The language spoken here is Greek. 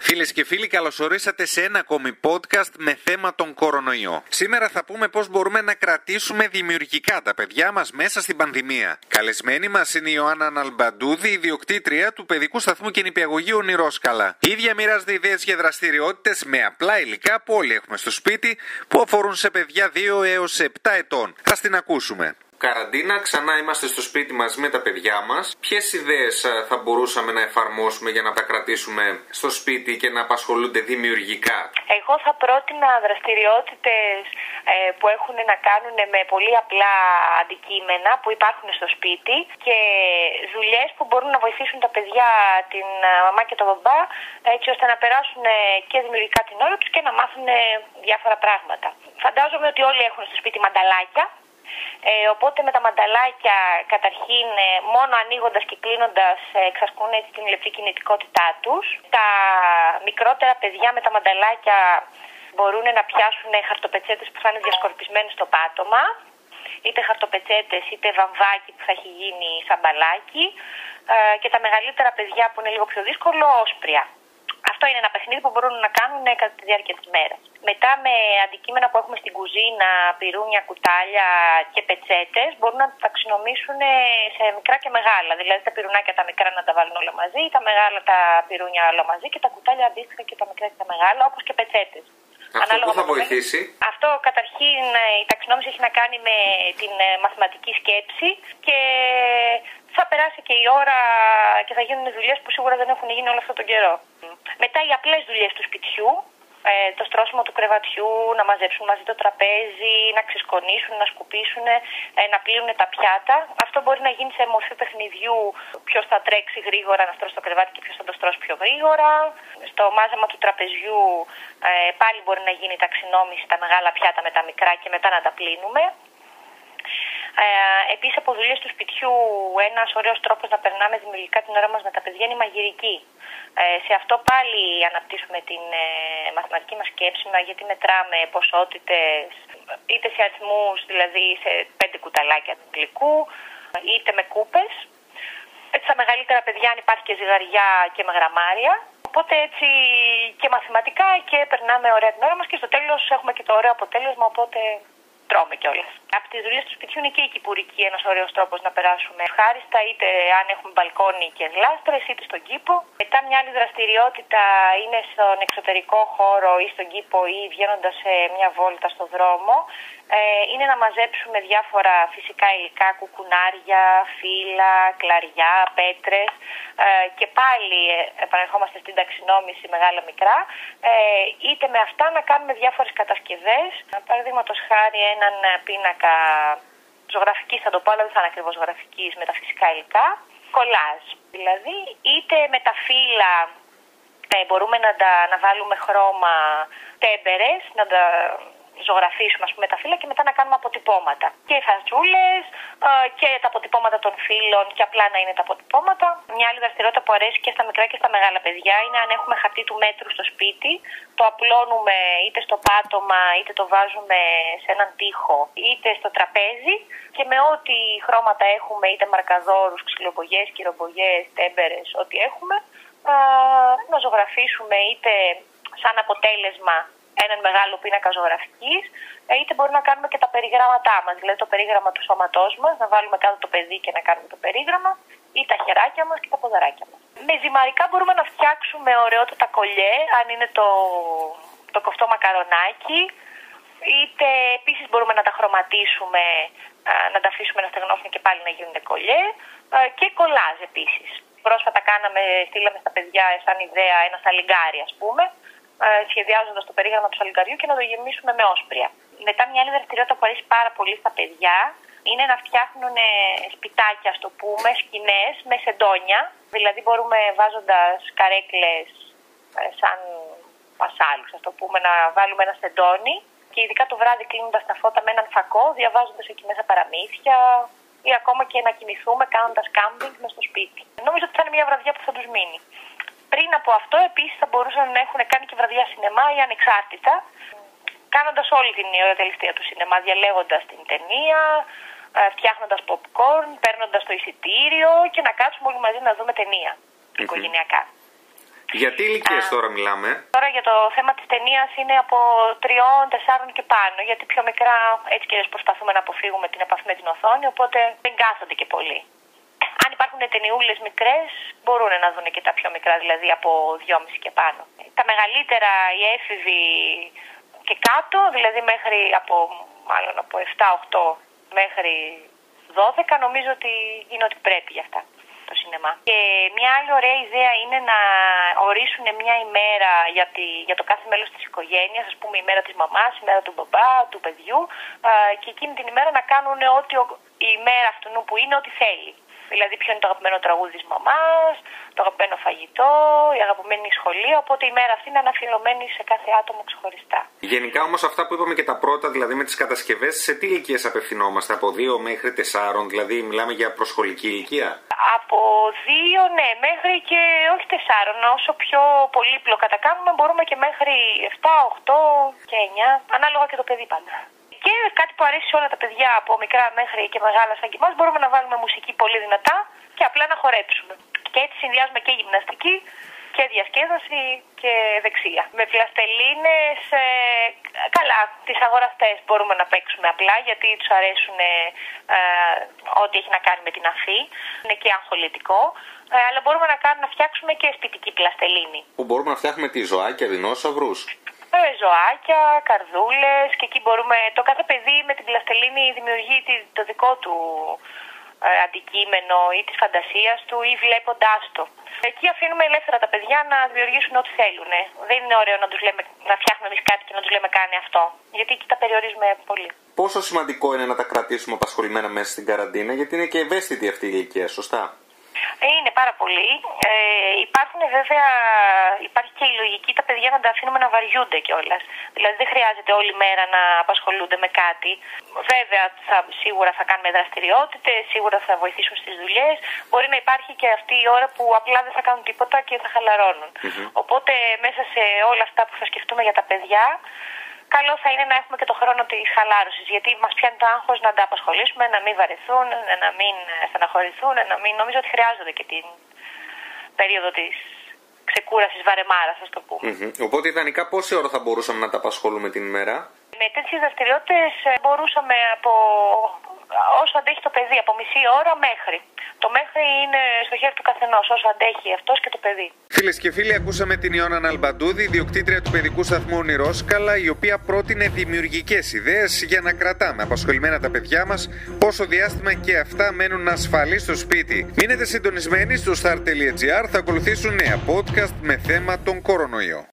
Φίλες και φίλοι, καλώς ορίσατε σε ένα ακόμη podcast με θέμα τον κορονοϊό. Σήμερα θα πούμε πώς μπορούμε να κρατήσουμε δημιουργικά τα παιδιά μας μέσα στην πανδημία. Καλεσμένη μας είναι η Ιωάννα Αλμπαντούδη, ιδιοκτήτρια του παιδικού σταθμού και νηπιαγωγείου Ονειρόσκαλα. Η ίδια μοιράζεται ιδέες για δραστηριότητες με απλά υλικά που όλοι έχουμε στο σπίτι που αφορούν σε παιδιά 2 έως 7 ετών. Ας την ακούσουμε. Καραντίνα, ξανά είμαστε στο σπίτι μας με τα παιδιά μας. Ποιες ιδέες θα μπορούσαμε να εφαρμόσουμε για να τα κρατήσουμε στο σπίτι και να απασχολούνται δημιουργικά? Εγώ θα πρότεινα δραστηριότητες που έχουν να κάνουν με πολύ απλά αντικείμενα που υπάρχουν στο σπίτι και δουλειές που μπορούν να βοηθήσουν τα παιδιά, την μαμά και τον μπαμπά, έτσι ώστε να περάσουν και δημιουργικά την ώρα τους και να μάθουν διάφορα πράγματα. Φαντάζομαι ότι όλοι έχουν στο σπίτι μανταλάκια. Οπότε με τα μανταλάκια καταρχήν μόνο ανοίγοντας και κλείνοντας εξασκούν έτσι την λεπτή κινητικότητά τους. Τα μικρότερα παιδιά με τα μανταλάκια μπορούν να πιάσουν χαρτοπετσέτες που θα είναι διασκορπισμένες στο πάτωμα, είτε χαρτοπετσέτες είτε βαμβάκι που θα έχει γίνει σαν μπαλάκι, και τα μεγαλύτερα παιδιά που είναι λίγο πιο δύσκολο, όσπρια. Αυτό είναι ένα παιχνίδι που μπορούν να κάνουν κατά τη διάρκεια της μέρας. Μετά με αντικείμενα που έχουμε στην κουζίνα, πυρούνια, κουτάλια και πετσέτες, μπορούν να τα ταξινομήσουν σε μικρά και μεγάλα. Δηλαδή τα πυρουνάκια τα μικρά να τα βάλουν όλα μαζί, τα μεγάλα τα πυρούνια όλα μαζί και τα κουτάλια αντίστοιχα και τα μικρά και τα μεγάλα, όπως και πετσέτες. Αυτό που θα βοηθήσει? Αυτό καταρχήν η ταξινόμηση έχει να κάνει με την μαθηματική σκέψη και θα περάσει και η ώρα και θα γίνουν δουλειές που σίγουρα δεν έχουν γίνει όλο αυτόν τον καιρό. Μετά οι απλές δουλειές του σπιτιού, το στρώσιμο του κρεβατιού, να μαζέψουν μαζί το τραπέζι, να ξεσκονίσουν, να σκουπίσουν, να πλύνουν τα πιάτα. Αυτό μπορεί να γίνει σε μορφή παιχνιδιού, ποιος θα τρέξει γρήγορα να στρώσει το κρεβάτι και ποιος θα το στρώσει πιο γρήγορα. Στο μάζεμα του τραπεζιού πάλι μπορεί να γίνει ταξινόμηση, τα μεγάλα πιάτα με τα μικρά και μετά να τα πλύνουμε. Επίσης από δουλειές του σπιτιού ένας ωραίος τρόπος να περνάμε δημιουργικά την ώρα μας με τα παιδιά είναι η μαγειρική. Σε αυτό πάλι αναπτύσσουμε την μαθηματική μας σκέψη, γιατί μετράμε ποσότητες είτε σε αριθμούς, δηλαδή σε 5 κουταλάκια του γλυκού, είτε με κούπες. Έτσι στα μεγαλύτερα παιδιά αν υπάρχει και ζυγαριά και με γραμμάρια. Οπότε έτσι και μαθηματικά και περνάμε ωραία την ώρα μας και στο τέλος έχουμε και το ωραίο αποτέλεσμα, οπότε... Τρώμε κιόλας. Από τις δουλειές του σπιτιού είναι και η κυπουρική ένας ωραίος τρόπος να περάσουμε ευχάριστα, είτε αν έχουμε μπαλκόνι και λάστρες, είτε στον κήπο. Μετά μια άλλη δραστηριότητα είναι στον εξωτερικό χώρο ή στον κήπο ή βγαίνοντας σε μια βόλτα στο δρόμο. Είναι να μαζέψουμε διάφορα φυσικά υλικά, κουκουνάρια, φύλλα, κλαριά, πέτρες, και πάλι επανερχόμαστε στην ταξινόμηση μεγάλα μικρά, είτε με αυτά να κάνουμε διάφορες κατασκευές. Παραδείγματος χάρη έναν πίνακα ζωγραφικής, θα το πω, αλλά δεν θα είναι ακριβώς ζωγραφικής, με τα φυσικά υλικά, κολάζ δηλαδή, είτε με τα φύλλα. Μπορούμε να βάλουμε χρώμα, τέμπερες, να τα ζωγραφίσουμε ας πούμε τα φύλλα και μετά να κάνουμε αποτυπώματα. Και φατσούλες και τα αποτυπώματα των φύλλων και απλά να είναι τα αποτυπώματα. Μια άλλη δραστηριότητα που αρέσει και στα μικρά και στα μεγάλα παιδιά είναι αν έχουμε χαρτί του μέτρου στο σπίτι, το απλώνουμε είτε στο πάτωμα είτε το βάζουμε σε έναν τοίχο είτε στο τραπέζι και με ό,τι χρώματα έχουμε, είτε μαρκαδόρους, ξυλομπογιές, κυρομπογιές, τέμπερες, ό,τι έχουμε, να ζωγραφίσουμε είτε σαν αποτέλεσμα έναν μεγάλο πίνακα ζωγραφικής, είτε μπορούμε να κάνουμε και τα περιγράμματά μας, δηλαδή το περίγραμμα του σώματός μας, να βάλουμε κάτω το παιδί και να κάνουμε το περίγραμμα, ή τα χεράκια μας και τα ποδαράκια μας. Με ζυμαρικά μπορούμε να φτιάξουμε ωραιότατα κολλιέ, αν είναι το κοφτό μακαρονάκι, είτε επίσης μπορούμε να τα χρωματίσουμε, να τα αφήσουμε να στεγνώσουν και πάλι να γίνονται κολλιέ, και κολάζ επίσης. Πρόσφατα στείλαμε στα παιδιά σαν ιδέα ένα σαλιγκάρι, ας πούμε, σχεδιάζοντας το περίγραμμα του σαλιγκαριού και να το γεμίσουμε με όσπρια. Μετά μια άλλη δραστηριότητα που αρέσει πάρα πολύ στα παιδιά είναι να φτιάχνουν σπιτάκια, ας το πούμε, σκηνές με σεντόνια. Δηλαδή μπορούμε βάζοντας καρέκλες σαν πασάλους, ας το πούμε, να βάλουμε ένα σεντόνι και ειδικά το βράδυ κλείνοντας τα φώτα με έναν φακό, διαβάζοντας εκεί μέσα παραμύθια ή ακόμα και να κοιμηθούμε κάνοντας κάμπινγκ μες στο σπίτι. Νομίζω ότι θα είναι μια βραδιά που θα τους μείνει. Πριν από αυτό, επίσης, θα μπορούσαν να έχουν κάνει και βραδιά σινεμά ή ανεξάρτητα. κάνοντας όλη την τελευταία του σινεμά, διαλέγοντας την ταινία, φτιάχνοντας popcorn, παίρνοντας το εισιτήριο και να κάτσουμε όλοι μαζί να δούμε ταινία οικογενειακά. Για τι ηλικίες τώρα μιλάμε? Τώρα για το θέμα της ταινίας είναι από 3, 4 και πάνω, γιατί πιο μικρά έτσι και προσπαθούμε να αποφύγουμε την επαφή με την οθόνη, οπότε δεν κάθονται και πολύ. Αν υπάρχουν ταινιούλες μικρές, μπορούν να δουν και τα πιο μικρά, δηλαδή από 2,5 και πάνω. Τα μεγαλύτερα, οι έφηβοι και κάτω, δηλαδή μέχρι από 7-8 μέχρι 12, νομίζω ότι είναι ό,τι πρέπει για αυτά το σινεμά. Και μια άλλη ωραία ιδέα είναι να ορίσουν μια ημέρα για το κάθε μέλος της οικογένειας, ας πούμε η μέρα της μαμάς, η μέρα του μπαμπά, του παιδιού, και εκείνη την ημέρα να κάνουν ό,τι η ημέρα αυτού που είναι, ό,τι θέλει. Δηλαδή ποιο είναι το αγαπημένο τραγούδι της μαμάς, το αγαπημένο φαγητό, η αγαπημένη σχολεία, οπότε η μέρα αυτή είναι αναφιερωμένη σε κάθε άτομο ξεχωριστά. Γενικά όμως αυτά που είπαμε και τα πρώτα, δηλαδή με τις κατασκευές, σε τι ηλικίες απευθυνόμαστε, από 2 μέχρι 4, δηλαδή μιλάμε για προσχολική ηλικία? Από 2, ναι, μέχρι και όχι 4, όσο πιο πολύπλοκα τα κάνουμε μπορούμε και μέχρι 7, 8 και 9, ανάλογα και το παιδί πάντα. Και κάτι που αρέσει σε όλα τα παιδιά, από μικρά μέχρι και μεγάλα σαν και εμάς, μπορούμε να βάλουμε μουσική πολύ δυνατά και απλά να χορέψουμε. Και έτσι συνδυάζουμε και γυμναστική και διασκέδαση και δεξία. Με πλαστελίνες, καλά, τις αγοραστές μπορούμε να παίξουμε απλά, γιατί τους αρέσουν ό,τι έχει να κάνει με την αφή. Είναι και αγχολητικό, αλλά μπορούμε να φτιάξουμε και σπιτική πλαστελίνη. Που μπορούμε να φτιάχνουμε τη ζωάκια, δεινόσαυρους. Ζωάκια, καρδούλες, και εκεί μπορούμε, το κάθε παιδί με την πλαστελίνη δημιουργεί το δικό του αντικείμενο ή της φαντασίας του ή βλέποντάς το. Εκεί αφήνουμε ελεύθερα τα παιδιά να δημιουργήσουν ό,τι θέλουν. Δεν είναι ωραίο να φτιάχνουμε εμείς κάτι και να τους λέμε κάνε αυτό, γιατί εκεί τα περιορίζουμε πολύ. Πόσο σημαντικό είναι να τα κρατήσουμε απασχολημένα μέσα στην καραντίνα, γιατί είναι και ευαίσθητη αυτή η ηλικία, σωστά? Είναι πάρα πολύ. Υπάρχει και η λογική τα παιδιά να τα αφήνουμε να βαριούνται κιόλας. Δηλαδή δεν χρειάζεται όλη μέρα να απασχολούνται με κάτι. Βέβαια σίγουρα θα κάνουμε δραστηριότητες, σίγουρα θα βοηθήσουν στις δουλειές. Μπορεί να υπάρχει και αυτή η ώρα που απλά δεν θα κάνουν τίποτα και θα χαλαρώνουν. Οπότε μέσα σε όλα αυτά που θα σκεφτούμε για τα παιδιά, καλό θα είναι να έχουμε και το χρόνο της χαλάρωσης, γιατί μας πιάνει το άγχος να τα απασχολήσουμε, να μην βαρεθούν, να μην στεναχωρηθούν, να μην... Νομίζω ότι χρειάζονται και την περίοδο της ξεκούρασης, βαρεμάρας, ας το πούμε. Οπότε ιδανικά πόση ώρα θα μπορούσαμε να τα απασχολούμε την ημέρα? Με τέτοιες δραστηριότητες μπορούσαμε από όσο αντέχει το παιδί, από μισή ώρα μέχρι. Το μέχρι είναι στο χέρι του καθενός, όσο αντέχει αυτός και το παιδί. Φίλες και φίλοι, ακούσαμε την Ιωάννα Αλμπαντούδη, ιδιοκτήτρια του παιδικού σταθμού Ονειρόσκαλα, η οποία πρότεινε δημιουργικές ιδέες για να κρατάμε απασχολημένα τα παιδιά μας, πόσο διάστημα και αυτά μένουν ασφαλείς στο σπίτι. Μείνετε συντονισμένοι στο star.gr, θα ακολουθήσουν νέα podcast με θέμα τον κορονοϊό.